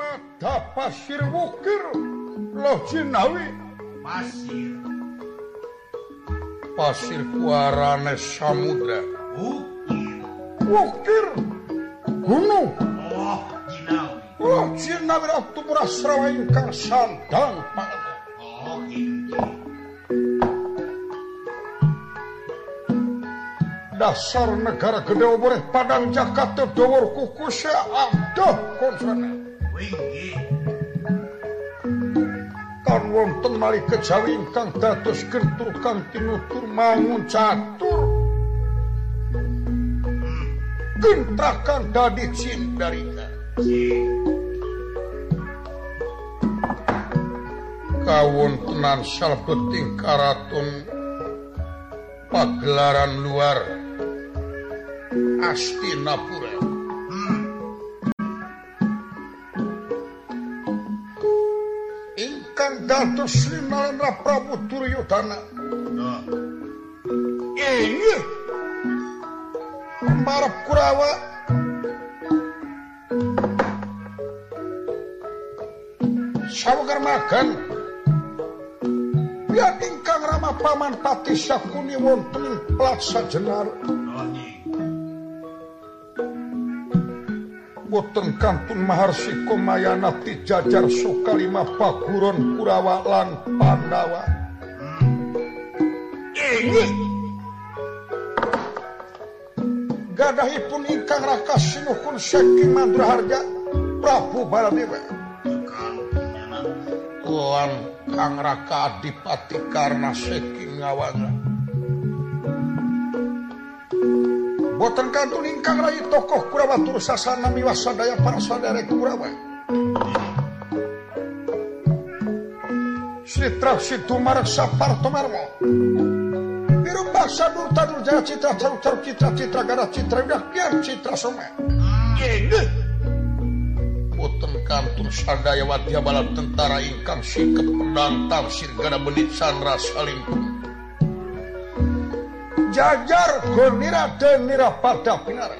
Armada Pasir Wukir loh Jinawi Pasir Pasir kuarane samudra Wukir Wukir Gunung loh Jinawi loh Jinawi ratu purasrawa ingkang sandang pada oh inggih dasar negara gede oboreh padang Jakarta dawur kukusnya adoh konsana wingi kan wonten malih kejawi ingkang dados gertur kang tinutur mangun catur gentrakan dadi cindarika kawontenan salebeting karaton pagelaran luar Astinapura ingkang dados linalana Prabu Duryudana inggih marep Kurawa saweker magan yen ingkang rama paman Pati Sakuni wonten ing Plaza Jenar boten kantun maharsi komayana tijajar sukalima paguron Kurawa lan Pandawa inggih gadahipun ingkang Rakasinukun Seki Mandraharja Prabu Baladewa lan Kang Raka Adipati Karna Seki Ngawanga boten kantun ingkang rayi tokoh Kurawa Tursasana miwasadaya para saudara Kurawa. Sitra Situmarek Sapartomarmo. Biru baksa nurta nurjaya citra carutar citra gara citra udah kian citra soma. Ini. Boten kantun sadaya wadia bala tentara ingkang sikep pedang tafsir gara benit sandra salimpun. Jajar Gonira Denira pada pinar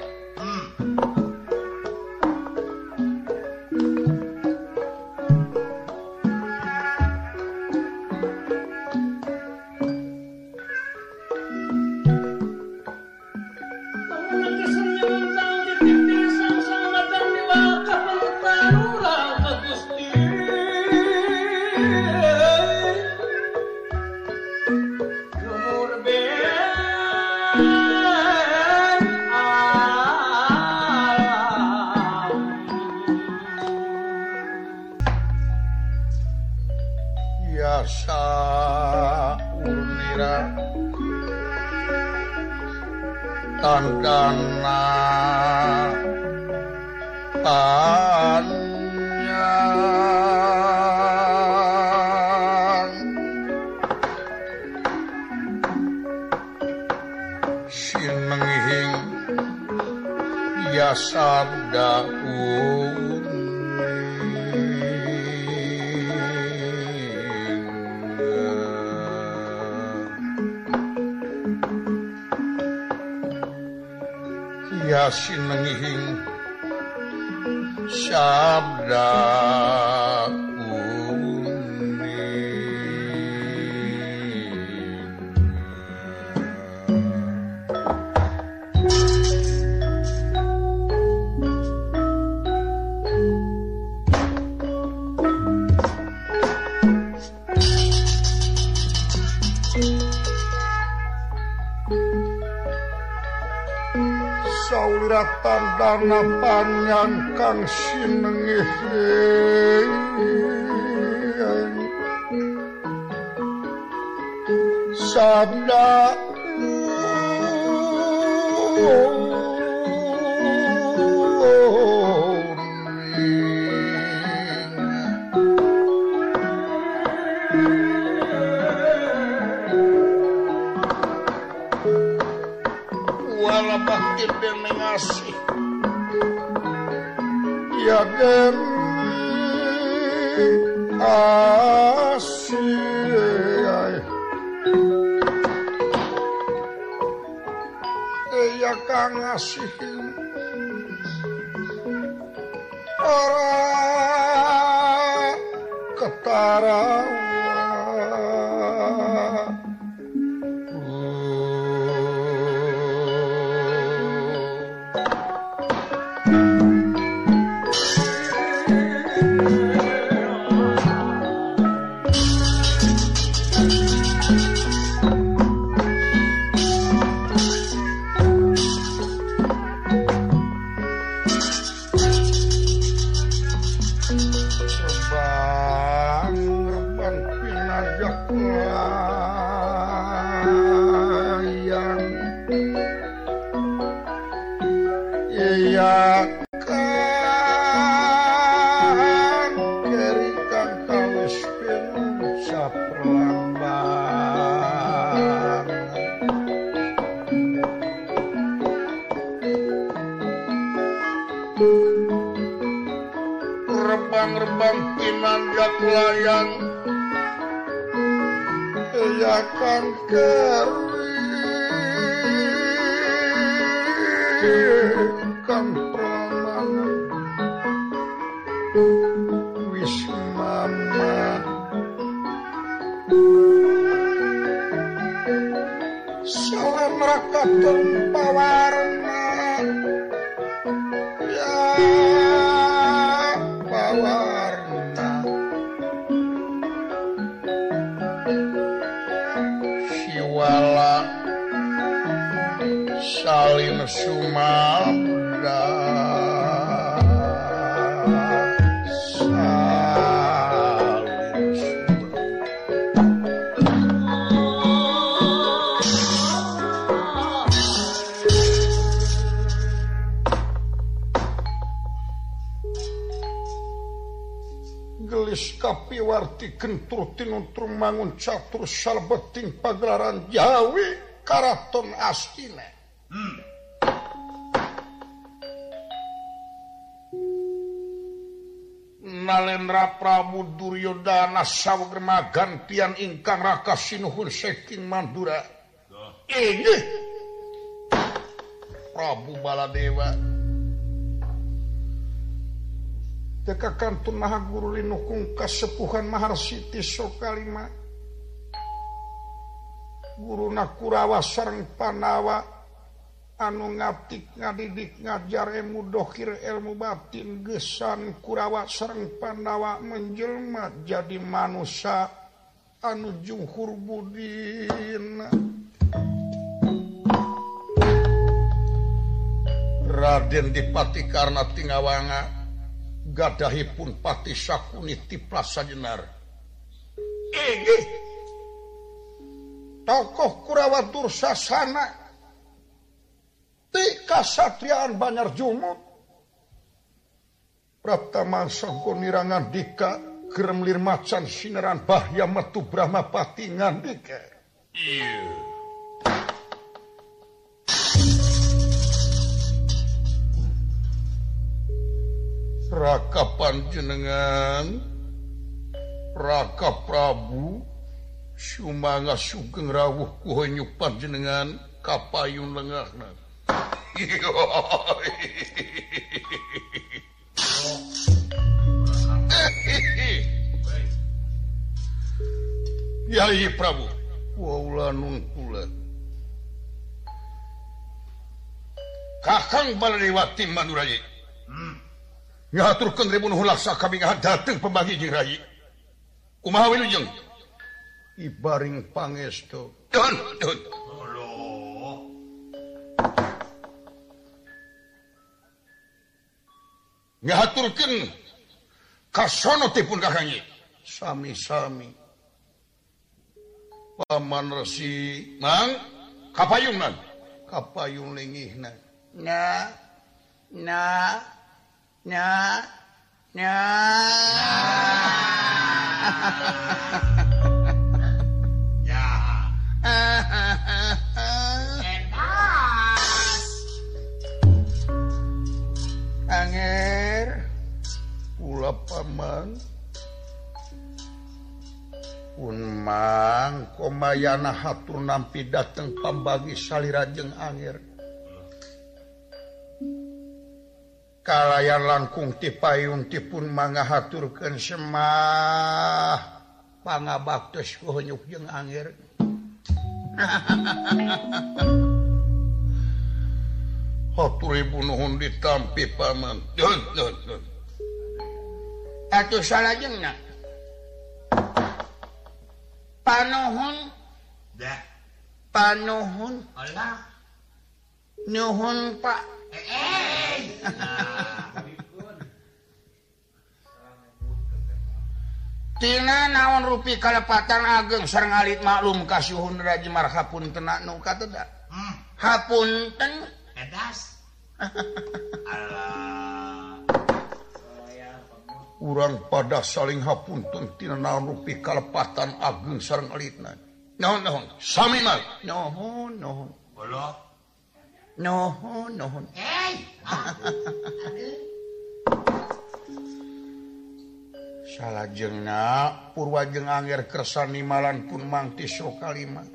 tanah panjang kang sinengihing sabda Para Tinuntrung mangun catur salbeting pagelaran Jawi karaton astina. Nalendra Prabu Duryodana sawegrema gantian ingkang raka sinuhun saking Mandura. Inggih Prabu Baladewa. Dekakantun maha guru linukung kasepuhan Maharsiti Sokalima guru nakurawa sareng panawa anu ngatik ngadidik ngajar ilmu dohir ilmu batin gesan kurawa sareng panawa menjelma jadi manusia anu jungkur budina. Raden Dipati Karna Tingawanga gadahipun pati sakuni tiplas sajenar. Inggih tokoh Kurawa Dursasana ti kasatriaan Banyar Jumud Pratama sangko nirangan dika geremlir macan sineran bahya metu Brahma pati ngandika. Iya Raka Panjenengan, Raka Prabu, sumangga sugeng rawuh kuhenyu Panjenengan kapayun lengahna. Yai Prabu, waula nun kula. Kakang Baladewati Manurayi. Ngaturkeun Ribun Hulaksa kami ngadateng pembagi jeung Rayi. Kumaha wilujeng? Ibaring pangestu. Don, don. Aloh. Ngaturkeun kasonotipun Kakang Nyi. Sami-sami. Paman Resi, Mang, kapayungna. Kapayung leungihna. Na. Na. Nya, nya. Ya. Emas. Anger. Kula paman. Pun mang komayana hatur nampi dateng pambagi salirajeng anger. kalayan langkung tipayung tipun mangahaturkeun semah pangabaktos ku heunyuh jeung angir. Hatur ibu nuhun ditampi paman. Atuh salajengna panohon dah panohon Allah nuhun pak tina naon rupi kalepatan ageng sareng alit maklum kasuhun raji marhapun tenak nu kateda hapunten edas. Urang pada saling hapunten tina naon rupi kalepatan ageng sareng alitna. Nohon nohon sami mal. Nohon nohon. Bolo. Nohon nohon. Hey. Salajengna purwajeng angger kersani malan pun mangti sokalima.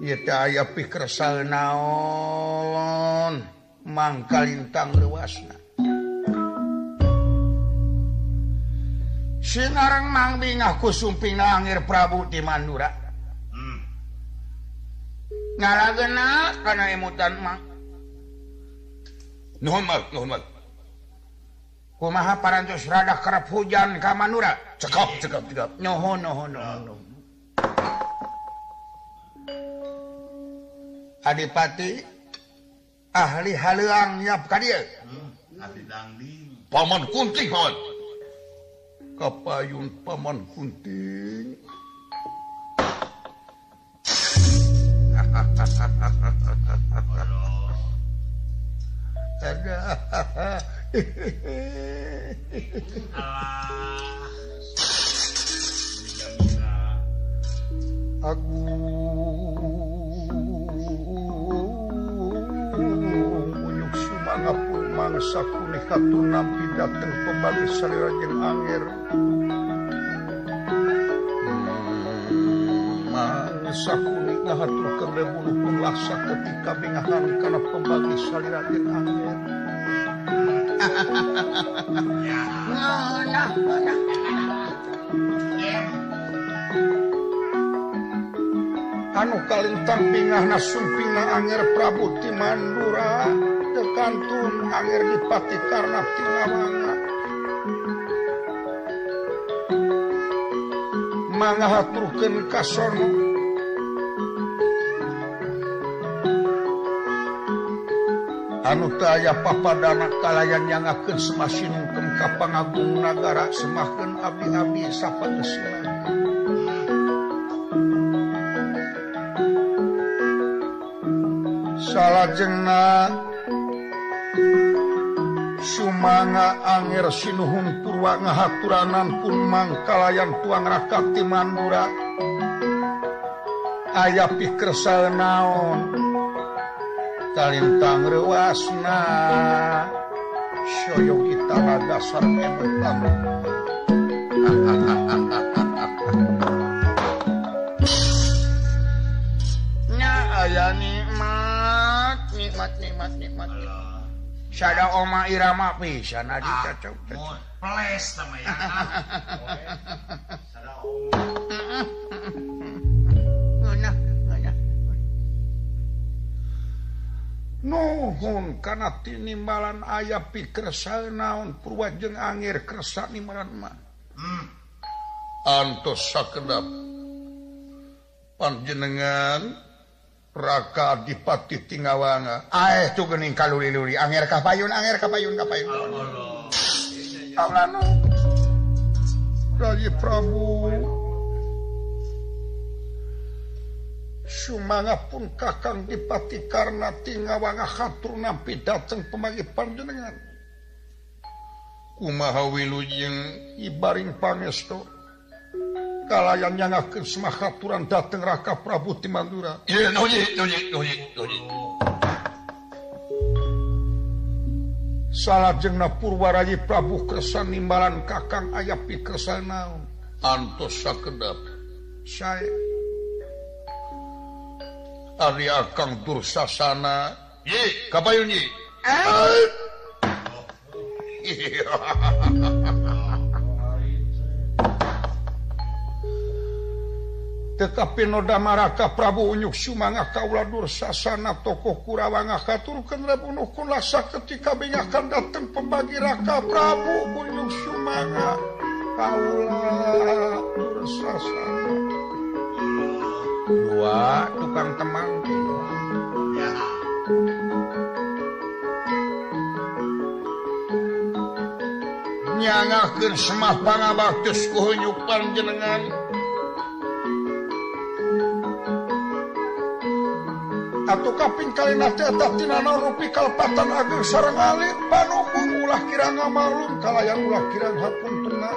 Ieu teh aya pikresal naon mangkalintang leuasna. Sinarang mangbingah ku sumpingna angir Prabu di Mandura. Ngalageuna kana emutan mang. Nuhun mal. Kumaha parantos rada kerep hujan ka Mandura. Cekap. Nuhun. Adipati ahli haleang nyiap ka dieu. Ahli dangding. Paman kunting paman. Kapayun paman kunting. Unyuk sumangapun mangsa kunih katunam dateng pembalik salira jeng angir. Sakuni ngahatur kebuluh penglasa ketika bingahan karena pembagi salira jeng angir. Anu kalintang bingahna sumpingna angir Prabu ti Mandura tekantun angir dipati karena tingawanga. Mangahaturkeun ka sono anu taya papadana kalayan yang akan semasin ke pangagung nagara semakin abi-abi sapadeusna. Salajengna sumanga angir sinuhun purwa ngahaturanan pun mangkalayan tuang rakat ti Mandura aya pikresal naon kalintang rewasna soyo kita dasar emutan. Nya aya nikmat. Sada oma irama pisan adi cocok. Peles sama ya. Sada oma. Nuhun kana tinimbalan aya pikresal naon purwajeng angir kersa nimbalan mah. Antos sakedap panjenengan Raka Adipati Tingawanga. Aeh tu geuning kaluli-luli angir kapayun. Allah nu Raji Prabu sumangga pun kakang dipati karena Tingawanga hatur nampi dateng pemagi panjenengan. Kumaha wilujeng ibaring pangestu kalayan nyangakeun semah haturan dateng Raka Prabu ti Mandura. Nonyi. Salajengna Purwaraji Prabu kersa nimbalan kakang aya pikresal naon antos sakedap sae ari akang Dursasana. Ye, kapayun ye. Tetapi noda maraka Prabu Unyuk Sumanga kaulah dursasana tokoh Kurawanga katurkan rapunuh kulasa ketika benyakan datang pembagi raka Prabu Unyuk Sumanga kaulah dursasana. Dua tukang teman ya. Nyangakeun semah pangabaktis ku Unyuk panjenengan. Atuh kaping kalina teh eta tinana rupi kalpatan agung sareng alit panunggung ulah kirang ngamalum kalayan ulah kirang hapuntenna.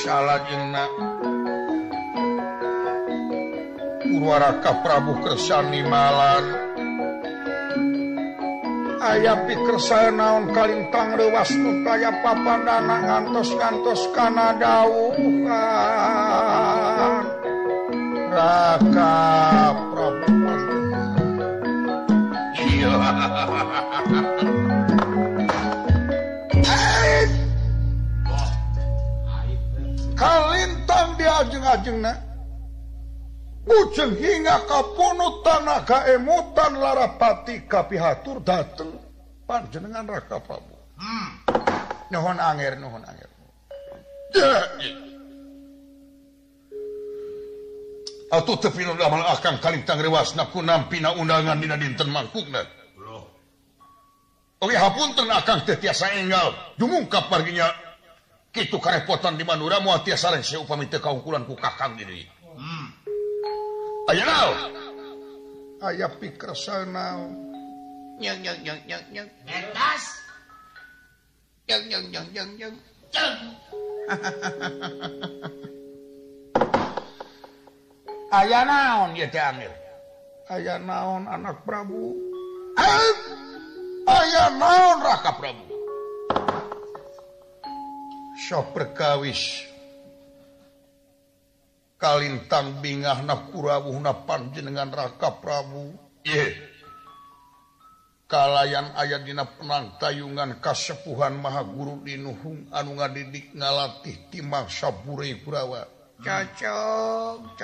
Salajengna Purwaraka Prabu Kersani malan aya pikir saya naon kalintang lewas kaya papandana ngantos-ngantos kana dauhan raka prabuan iya kalintang diajeng-ajengna Ujeng hingga kapunut tanah kaemutan larapati kapihatur dateng panjenengan raka Prabu. Nuhun angir. Atuh tepinu damal akang kalintang rewasna ku nampina undangan dina dinten mangkukna. Oge hapunten akang teh tiasa enggal dumungkap marginya kitu karepotan di Mandura moal tiasa rengse upami teu kaungkulan ku kakang deui. Ayah pikir sana nyeng ayah naon ya teh Amir ayah naon anak Prabu ayah naon raka Prabu sok perkawis kalintang bingahna kurawuhna panjenengan raka Prabu. Kalayan aya dina penangtayungan kasepuhan maha guru dinuhung anu ngadidik ngalatih timang sabure Kurawa. Cocok.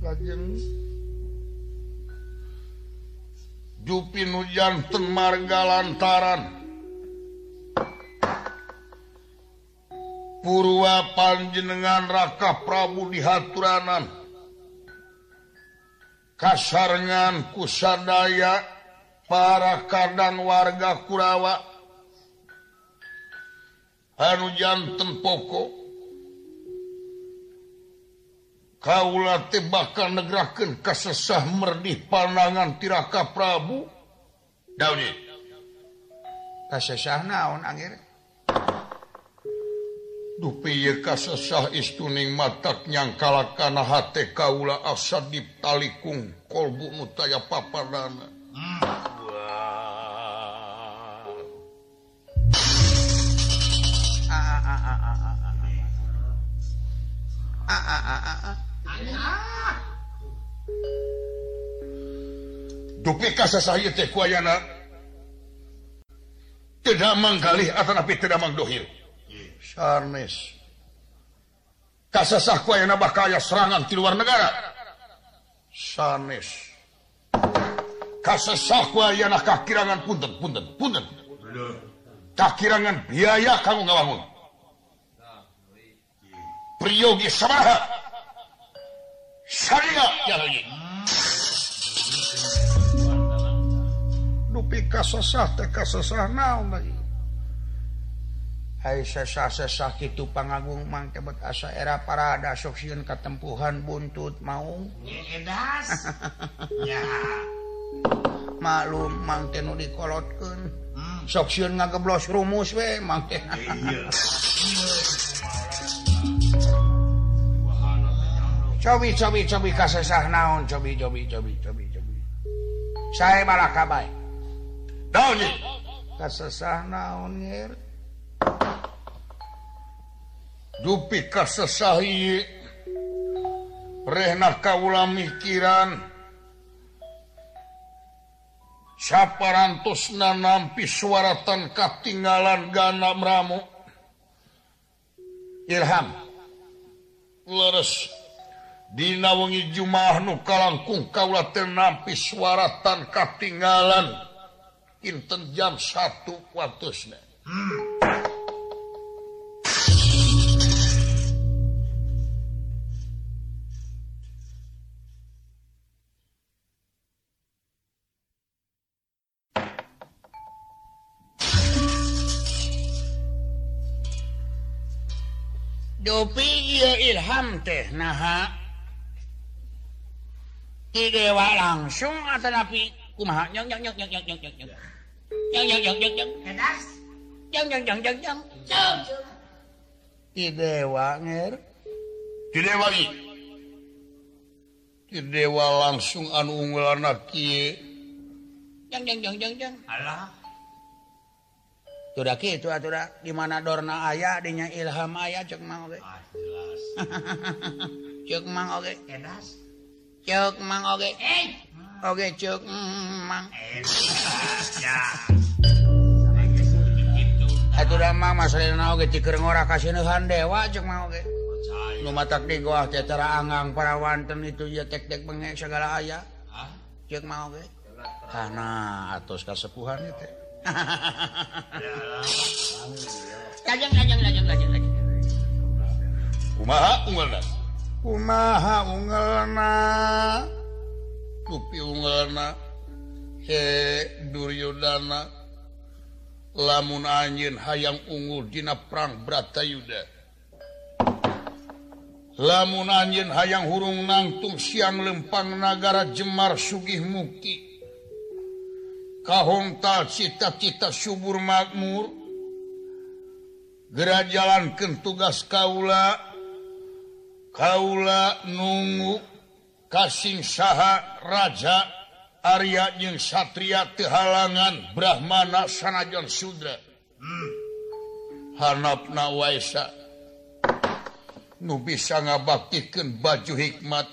Lajeng. Jupinu janten marga lantaran Purwa panjenengan raka Prabu dihaturanan kasarngan kusadaya para kadang warga Kurawa anu janten pokok kaula teh bakal negrakeun kasesah merdih pandangan ti raka Prabu. Daun ieu. Kasesah naon angger? Dupi ieu kasesah istuning matak nyangkala kana hate kaula asa ditalikung kolbu nu taya papadana. Dupi kasesah ieu teh ku ayana teu damang galih atanapi teu damang dohir. Sarnes. Kasesah ku ayana bakal aya serangan ti luar negara. Sarnes. Kasesah ku ayana kakirangan punten. Kakirangan biaya kanggo ngawangun. Priyogi sabaraha. Saringa jaleuyeun. Dupi kasesah naon lagi hai sesah kitu pangagung mang tebet asa era parada sok sieun katempuhan buntut mau edas ya maklum mang teh nu dikolotkeun sok sieun ngageblos rumus we mang teh cobi kasesah naon cobi saya baraka bae daun kasesah naon ngir dupi kasesah ieu rehna kaula mikiran saparantosna nampi suaratan katinggalan gana meramu irham leres dina wengi jumaah nu kalangkung kaula teh nampi suaratan katinggalan kinten jam 1 waktusna Dupi ieu Ilham teh naha? Ti dewa langsung atanapi kumaha nyong. Ti dewa ngeur. Ti dewa langsung anu unggulna kieu. Alah. Tudak itu atuh di mana dorna aya dinya Ilham aya ceuk Mang oge. Jelas. Ceuk Mang oge edas. Ceuk Mang oge. Oge ceuk Mang. Ya. Atuh da Mang masalahna oge tikeur ngora ka sineuhan dewa ceuk Mang oge. Nu matak di goah teh tara anggang parawanten itu ieu tek-tek bengek segala aya. Hah? Ceuk Mang oge. Kana atos kasepuhan teh. Lajang. Kumaha ungelna. Kupi ungelna. He Duryodana. Lamun anjeun hayang unggul dina perang Bratayuda. Lamun anjeun hayang hurung nangtung siang lempang nagara Jemar Sugih Mukti. Kahontal cita-cita subur makmur geura jalankeun tugas kaula nunggu kasing saha raja Arya jeung satria teu halangan brahmana sanajan sudra hanapna waesa nu bisa ngabaktikeun baju hikmat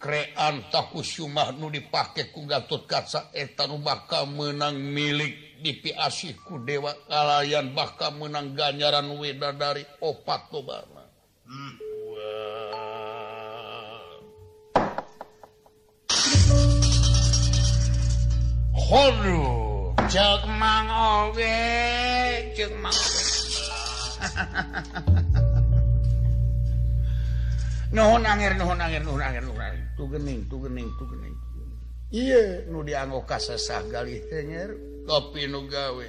krean tahusyumah nu dipake ku Gatotkaca eta nu bakal menang milik dipiasih ku Dewa Kalayan bakal menang ganjaran widadari opat lobarna. Hoduh, ceuk Mang oge. Nuhun angir. Tu gening. Iya, nu dianggo kasesah galih tengir, tapi nu gawe.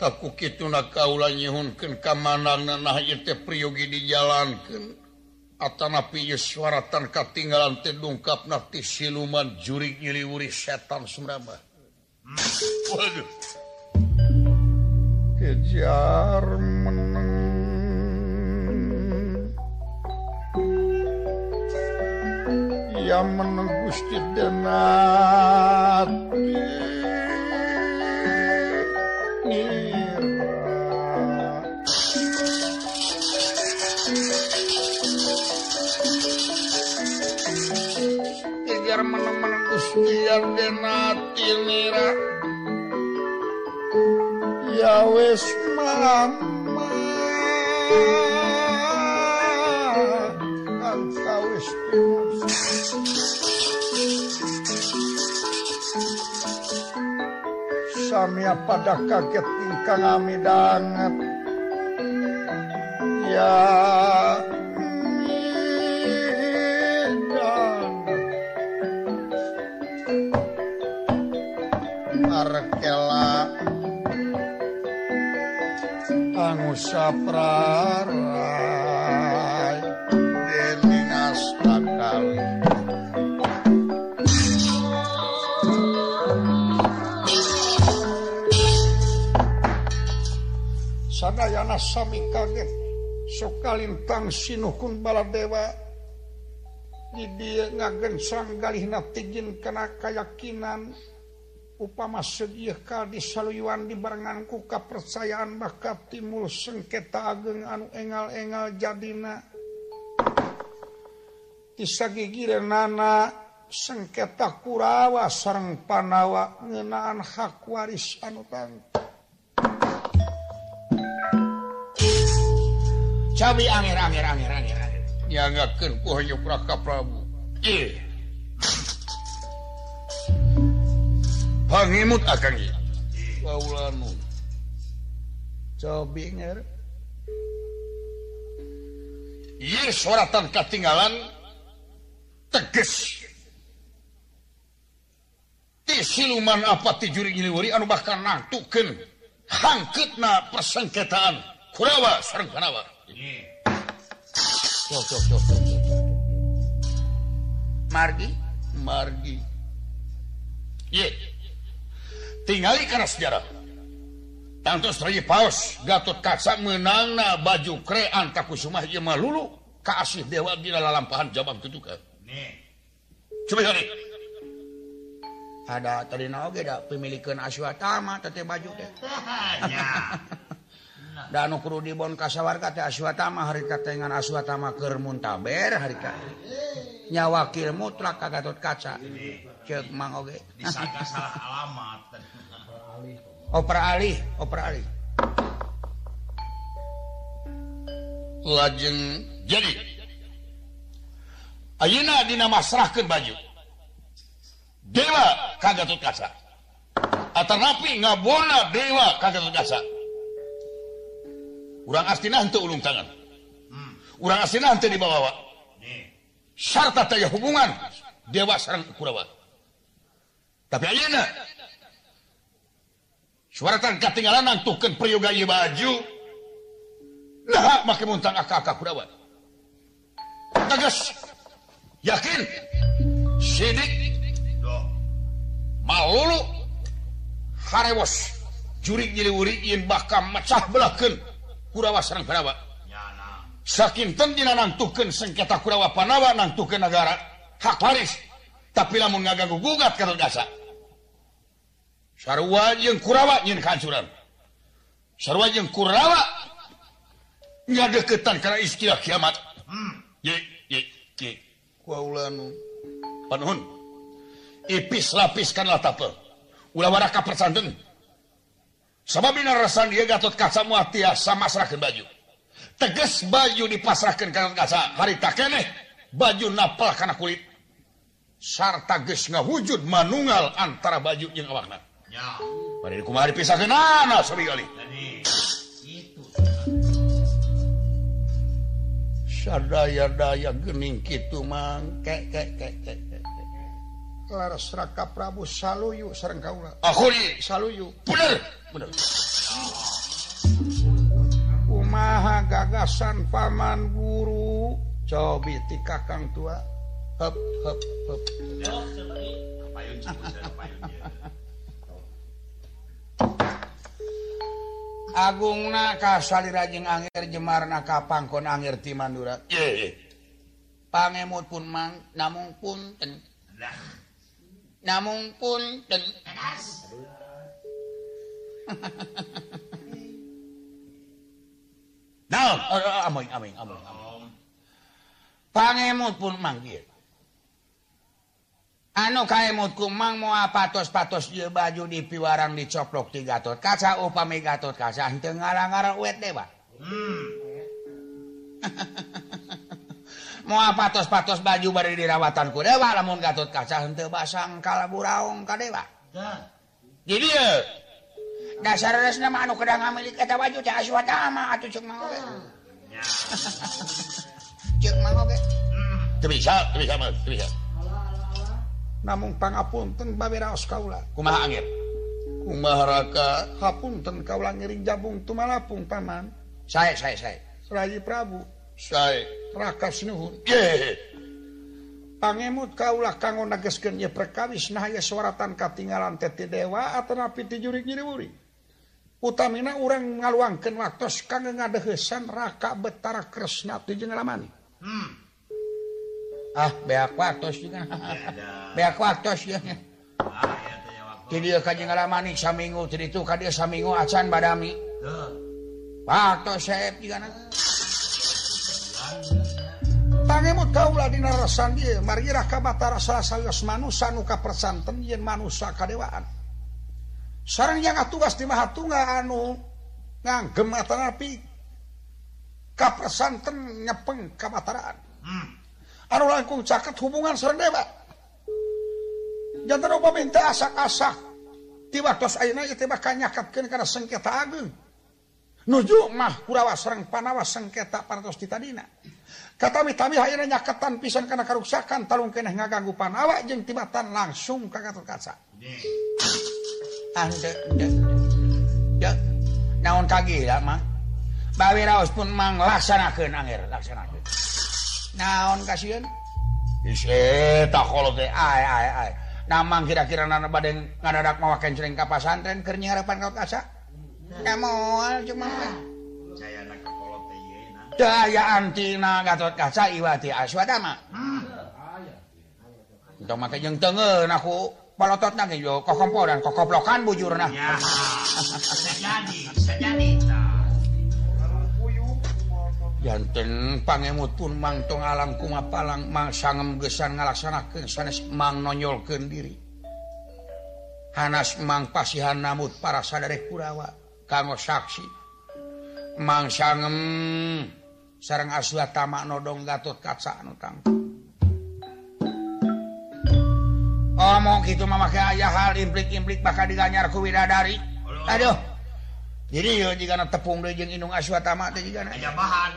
Taku kituna kaula nyihunkeun ka manangna nah ieu teh priyogi dijalankeun. Atanapi ieu suaratan katinggalan teh dungkapna ti siluman jurig nyiliwuri setan sumrambah. Waduh. Kejar meneng. Ya meneng Gusti Denati nira kejar meneng Gusti Denati nira ya wes mama kau wes samia pada kaget ingkang amidanget ya midanget arkela anu saprarai dening astakal sadayana sami kaget sokalintang sinuhun baladewa di dia ngagensang galihna tingin kana kayakinan upama sedih kal disaluyuan dibarengan ku kapercayaan maka timbul sengketa ageng anu engal-engal jadina. Tisagigireunana sengketa Kurawa sareng Panawa ngeunaan hak waris anu tangtu. Cabi angir. Dianggakeun ku Hoyok Raka Prabu. Pangimut akang ieu. Baula nu. Cabi ngeur. Ieu soratan katinggalan tegas. Ti siluman apa ti juring ngiliweuri anu bakal nangtukeun hangkeutna persengketaan Kurawa sareng Panawa. Margi. Ye. Tingali karena sejarah. Tantos Rayi Paus Gatotkaca menangna baju kre Antakusuma ieu mah lulu ka asih dewa dina lalampahan Jabang Tutukan. Nih. Coba hari. Ada tadi naon ge da pimilikeun Aswatama teh baju teh. Nya. Da anu kudu dibon ka sawarga teh Aswatama harita teh ngan Aswatama keur muntaber harita. Nya wakil mutlak ka Gatotkaca. Ceuk mang oge. Disangka salah alamat. Oper alih. Lajeng jadi. Ayeuna dina masrahkeun baju. Dewa ka Gatotkaca. Atanapi ngabona dewa ka Gatotkaca. Urang astina henteu ulung tangan. Urang astina henteu dibawa. Sarta teh hubungan dewa sareng Kurawa. Tapi ayeuna suaratan katinggalan nangtukeun prayoga ieu baju. Nah, make muntang aka-aka Kurawa. Tegas. Yakin. Sidik. Malulu. Harewos. Jurig nyiliwuri ieun bakal mecah belahkeun Kurawa sareng Panawa. Sakinten dina nangtukeun sengketa Kurawa Panawa nangtukeun nagara hak waris. Tapi lamun ngaganggu gugat Gatotkaca. Sarua jeung Kurawa nyin kancuran. Sarua jeung Kurawa ngadeuketan kana istilah kiamat. Ye. Kuaula nu panuhun. Ipis lapiskan latapel. Ulah wara kapercanten. Sababina rasan dia Gatotkaca moal tiasa masrahkeun baju. Tegas baju dipasrahkeun ka Gatotkaca. Harita keneh baju napal kana kulit. Sarta geus ngawujud manunggal antara baju jeung awakna. Nya. Bari kumaha dipisahkeun ana sabi kali. Kitu. Sadaya-daya geuning kitu mang kek. Laras Raka Prabu saluyu sareng kaula. Akhuri saluyu. Bener. Kumaha gagasan paman guru cobi ti kakang tua. Hep. Payun Agungna ka salira jeung angger jemarna ka pangkon angger ti Mandura. Pangemut pun mang namung punten. Tegas. Nah, amoy. Pangemut pun manggil. Anu kaemut ku mang moal patos-patos ieu baju dipiwarang dicoplok ti Gatotkaca upami Gatotkaca henteu ngarang-ngarang uet dewa. Moal patos-patos baju bari dirawatan ku dewa lamun Gatotkaca henteu basang kalaburaong ka dewa. Di dieu dasareusna mah anu kedang ngamilik eta baju teh Aswatama atuh ceuk mah oge. Teu bisa, teu bisa. Namung pangapunten babe raos kaula. Kumaha angger? Kumaha Raka? Hapunten kaula ngiring jabung tumalapung paman. Sae. Rayi Prabu. Sae Raka sinuhun. Pangemut kaulah kanggo nageskeun ieu perkawis nah aya suaratan katinggalan teh ti dewa atanapi ti jurig nyiliwuri. Utamina urang ngaluangkeun waktos kanggo ngadeuheusan Raka Betara Kresna ti Jengalamani. Beak waktos juga. Beak waktos ya. Ah, ya teh Dia kaji ngalamanik saminggu, jadi itu kadia saminggu acan badami. Pato sep juga nak. Tangemut kaulah di narasan dia. Marilah kabatara salah salios manusia nuka persanten yang manusia kadewaan. Sarang yang tugas di mahatunga anu nganggem atanapi kapersanten nyepeng kabataraan. Anu langkung caket hubungan sareng dewa. Jantan upami teu asak-asak ti waktos ayeuna ieu teh bakal nyaketkeun kana sengketa ageung. Nuju mah Kurawa sareng Panawa sengketa parantos di tadina. Katami-tami hayeuna nyaketan pisan kana karuksakan talung keneh ngaganggu Panawa jeung tibatan langsung ka Gatot Kaca. Naon kagila mah? Bawi raos pun mang laksanakeun angger laksanakeun. Naon kasieun? Ieu eta kolot teh ai. Namang kira-kira nana bade ngadadak mawaken cereng ka pasantren keur nyarapan ka Kaca. Emoal cuma jayana ka kolot teh ieu. Daya antina Gatot Kaca Iwati Aswadama. Tong make jeung teungeun aku palototna ge yo kokomporan kokoplokan bujurna. Ya. Bisa jadi. Janten pangemut pun mang tong alam kuma palang mang sangem gesan ngalaksanakeun sanes mang nonyolkeun diri. Hanas mang pasihan namut para sadare Kurawa kanggo saksi. Mang sangem sareng Aswatama nodong Gatot Kaca anu tangkap. Omong kitu mah make aya hal implik-implik bakal diganyar ku widadari. Aduh. Jadi yo jigana tepung deui jeung indung Aswatama teh jigana aya bahan.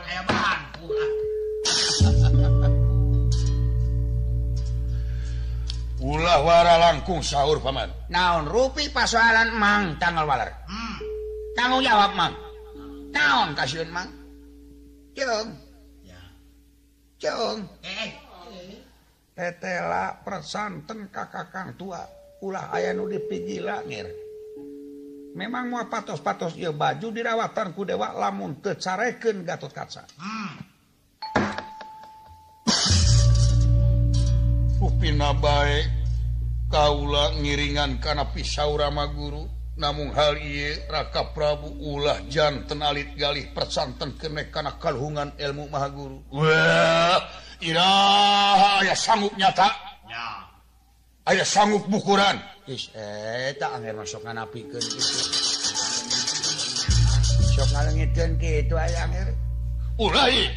Ulah wara langkung sahur paman. Naon rupi pasoalan Mang tanggal waler? Tanggung jawab Mang. Naon kasieun Mang? Ceung. Ya. Ceung. Tetela persanten ka kakang tua. Ulah aya nu dipigila ngir. Memang mau patos-patos ieu baju dirawatan ku dewa lamun teu carekeun Gatot Kaca. Upina bae kaula ngiringan kana pisau Rama Guru, namung hal ieu Raka Prabu ulah janten alit galih persanten keneh kana kaluhungan ilmu Maha Guru. Wah, iraha aya sanggup nyata. Ya. Aya sanggup bukuran. Is tak anggar masuk nganapikeun kitu. Sok ngalengitkeun kitu aya anggar. Ulah ieu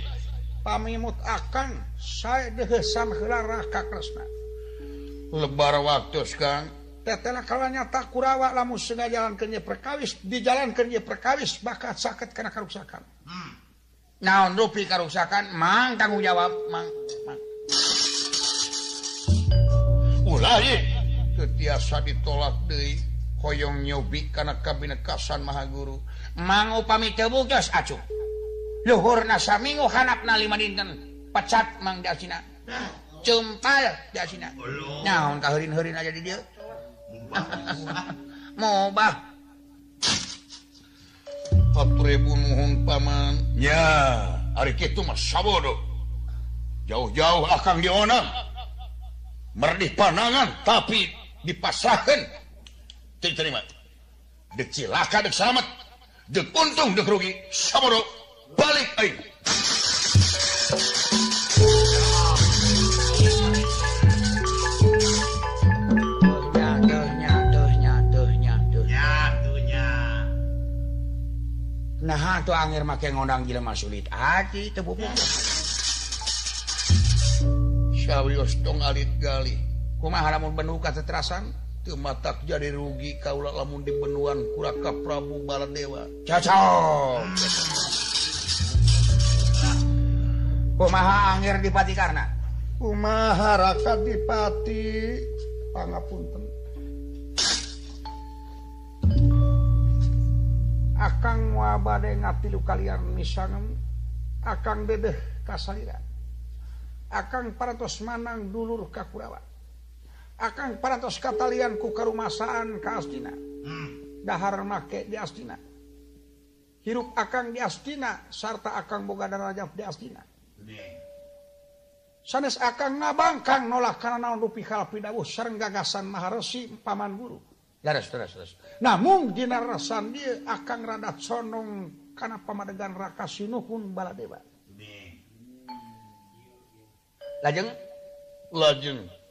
pamimut akang sae deuheusan heula Raka Kresna. Lebar waktos Kang, tetela kala nyata Kurawa lamun sengaja jalankeun ieu perkawis, dijalankeun ieu perkawis bakal saket kana karuksakan. Naon rupi karuksakan? Mang tanggung jawab Mang. Ulah ieu tiasa ditolak deui hoyong nyobi kana kabinekasan Maha Guru. Mang upami teu buktos acuh luhurna saminggu hanapna 5 dinten pecat Mang Dasina cumpal Dasina. Naon ka heureun-heureun aja di dieu mobah. Haturibun nuhun paman. Ya ari kitu mah sabodo jauh-jauh akang dionang merdih panangan tapi dipasrahkan, terima. Dek cilaka, dek selamat, dek untung, dek rugi, saboro balik aing. Nah, tu angir make ngondang jelema sulit hati tebupuk. Sawios tong alit galih. Kumaha lamun benua katerasan teu matak jadi rugi kaula lamun di benuan Kuraka Prabu Baladewa. Cacok. Kumaha angger Dipati Karna? Kumaha Raka Dipati? Pangapunten. Akang moal bade ngatilu kalian misangan akang dedeh kasaliran. Akang parantos manang dulur ka Kurawa. Akang parantos katalian ku karumasaan ka Astina. Dahar make di Astina. Hirup akang di Astina sarta akang boga darajat di Astina. Sanes akang ngabangkang nolak kana naon rupi hal pidawuh sareng gagasan Maharesi Paman Guru. Leres. Namun dina rasan dia akan rada sonong karena pamadegan rakasinuhun baladeba. Lajeng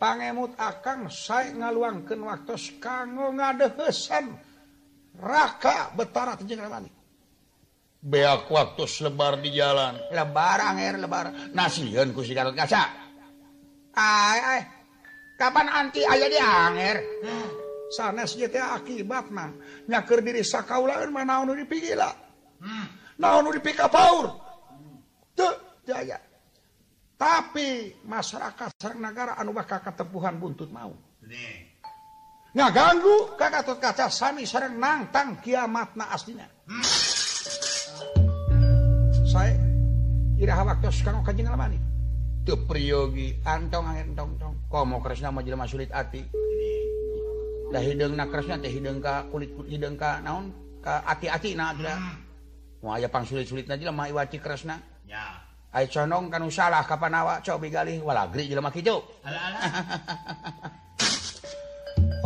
pangemut akang sae ngaluangkeun waktos kanggo ngadeuheusan Raka Betara Tejeng Ramani. Beak waktos lebar di jalan. Lebar. Nasieun ku sigaret kaca. Ai. Kapan anti aya di anger? Sanes ieu teh akibatna nyakeun diri sakaulaan mah naon nu dipigila. Naon nu dipikapaur. Teu jaya. Tapi masyarakat sareng nagara anu bakal katempuhan buntut mau. Ngaganggu ka Gatot Kaca sami sareng nangtang kiamatna aslinya. Sae iraha waktos kanggo Kanjeng Lamani. Teu priyogi antong entong-entong. Komo Kresna mah jelema sulit ati. Da hideungna Kresna teh hideung ka kulit hideung ka naon ka ati-atina teh. Moal aya pangsulit-sulitna jelema iwaci Kresna. Nya. Ai conong kanu salah ka panawa coba galih walagri jelema kitu.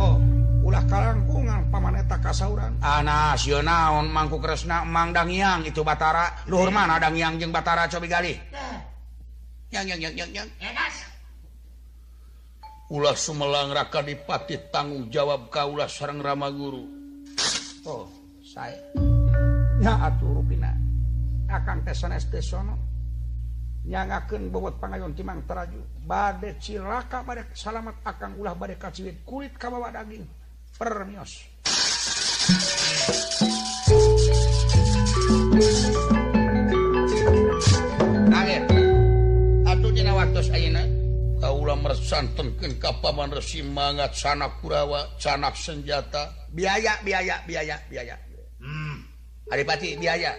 Oh, ulah kalangkungan paman eta kasauran. Ana sia naon Mangku Kresna Mang Dangiang itu Batara. Luhur mana Dangiang jeung Batara coba galih. Yang. Ulah Sumelang Raka Dipati tanggung jawab kaulah sareng Rama Guru. Oh, sae. Nya atuh rupina. Akang teh sanes teh sono. Nyangakeun bobot pangayon timang teraju. Bade cilaka bade salamat akang ulah bade kaciwit kulit ka bawa daging. Permios. Angin. Atuh dina waktos ayeuna kaulah mersantenkeun ka Paman Resi Mangat sanak Kurawa, sanak senjata. Biaya. Adipati biaya.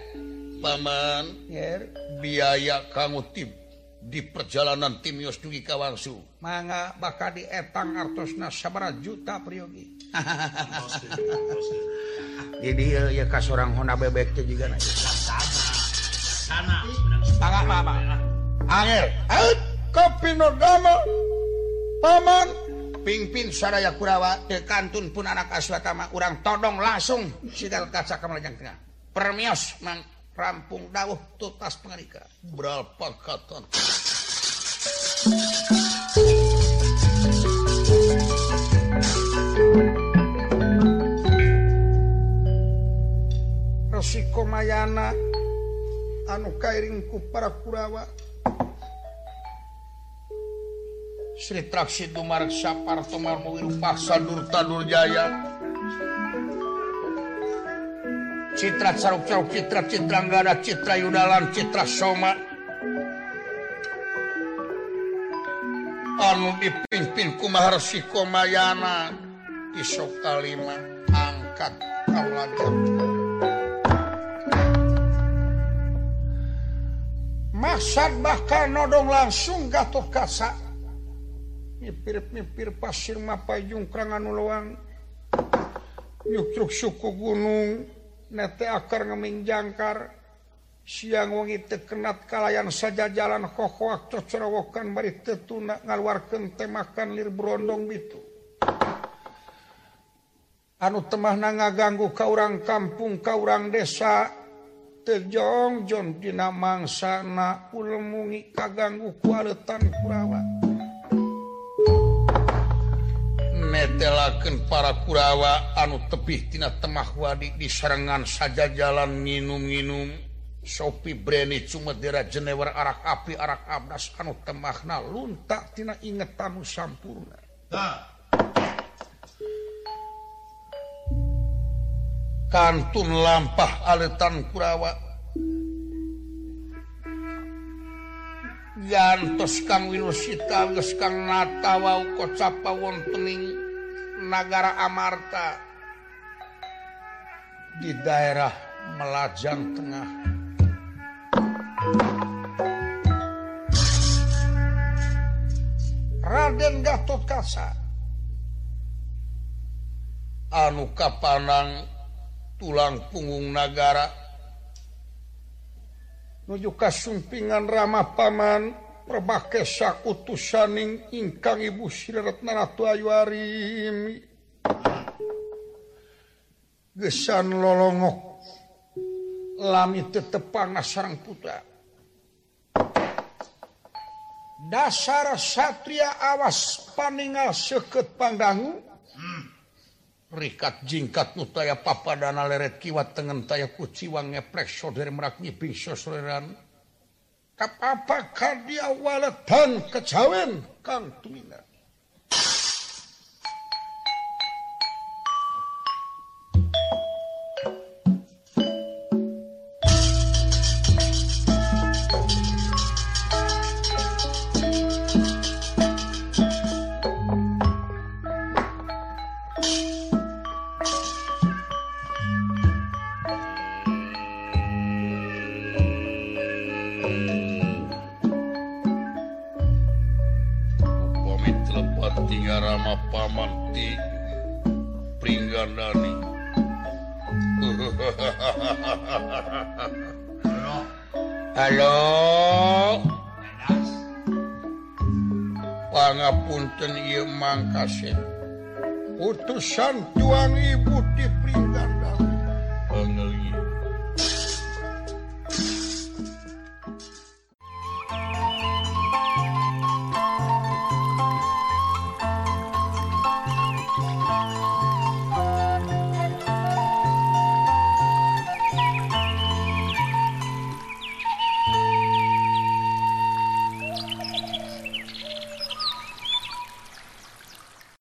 Paman, biaya kanggo tim di perjalanan tim Yos dugi ka Wangsu. Mangga bakal dietang artosna sabaraha juta priyogi. Jadi ya ka sorang Honda bebek teh juga na. Sana. Mangga. Angel, out. Kapino Dama Paman Pingpin Saraya Kurawa tekantun pun anak aswatama urang todong langsung sigal kaca ka melejang tengah. Permios Mang rampung dawuh tutas pangarika. Beral pangkatan. Resi Komayana anu kairing ku para Kurawa Sri Traksi Dumarek Sapar Tomar Mawiru Paksa Nur Tanur Jaya Citra Caruk Citra Anggada Citra Yudalan Citra Soma anu dipimpin ku Maharsi Komayana isok kalima angkat kauladan maksad bakal nodong langsung Gatot Kaca mipir-mipir pasir mapayung krangan ulang nyutruk suku gunung nete akar ngeming jangkar siang wangi tekenat kalayan saja jalan kokoh waktu cerawokan bari tetuna ngaluarkan temakan lir berondong bitu anu temahna ngaganggu ka urang kampung ka urang desa tejong jon dina mangsana ulemungi kaganggu ku aleutan Kurawa netelakeun para Kurawa anu tepih tina temah wadi di serengan saja jalan nginum-nginum sopi breni cumedera jenewer arak api arak abdas anu temahna luntak tina ingetan nu sampurna. Kantun lampah aletan Kurawa gantos kang Wilusita geus kang natawau kocapa wontening nagara Amarta di daerah Melajang Tengah Raden Gatot Kaca anu kapanang tulang punggung nagara nuju kasumpingan Rama Paman Perbake sakutusaning ingkang Ibu Sri Ratna Ratu Ayu Arim Gesan lolongo lami tetep panas sarang putra. Dasar satria awas paningal seket pangdangu. Rikat jingkat nutaya papadana leret kiwat tengen taya kuciwang ngeplek sodere merak nyiping sosoreran. Kapapa kadia waletan kejawen kang tumina. Punten ieu Mang Kasep utusan tuang ibu di